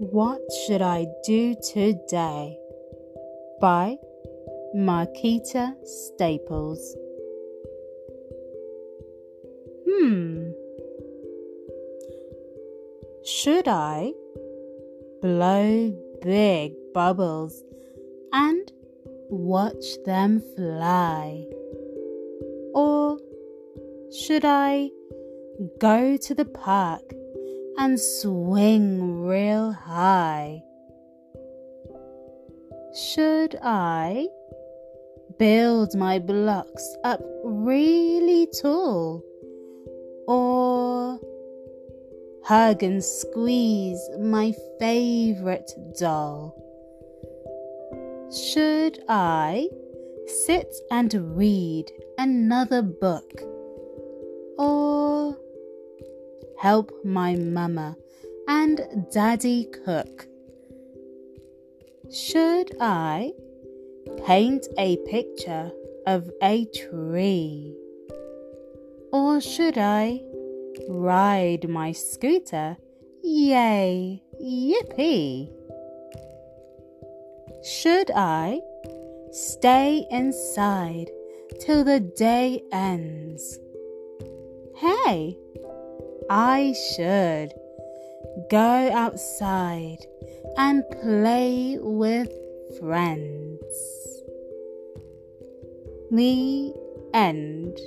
What Should I Do Today? By Marquita Staples. Should I blow big bubbles and watch them fly? Or should I go to the park and swing real high? Should I build my blocks up really tall? Or hug and squeeze my favorite doll? Should I sit and read another book? Or help my mama and daddy cook? Should I paint a picture of a tree? Or should I ride my scooter? Yay, yippee! Should I stay inside till the day ends? Hey, I should go outside and play with friends. The end.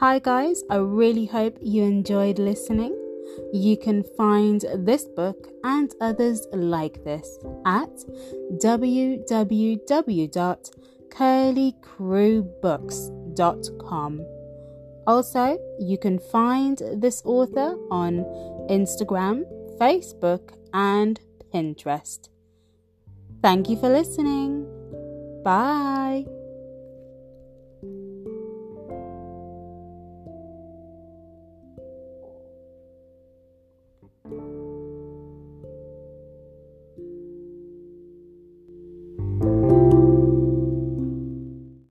Hi guys, I really hope you enjoyed listening. You can find this book and others like this at www.curlycrewbooks.com. Also, you can find this author on Instagram, Facebook and Pinterest. Thank you for listening. Bye.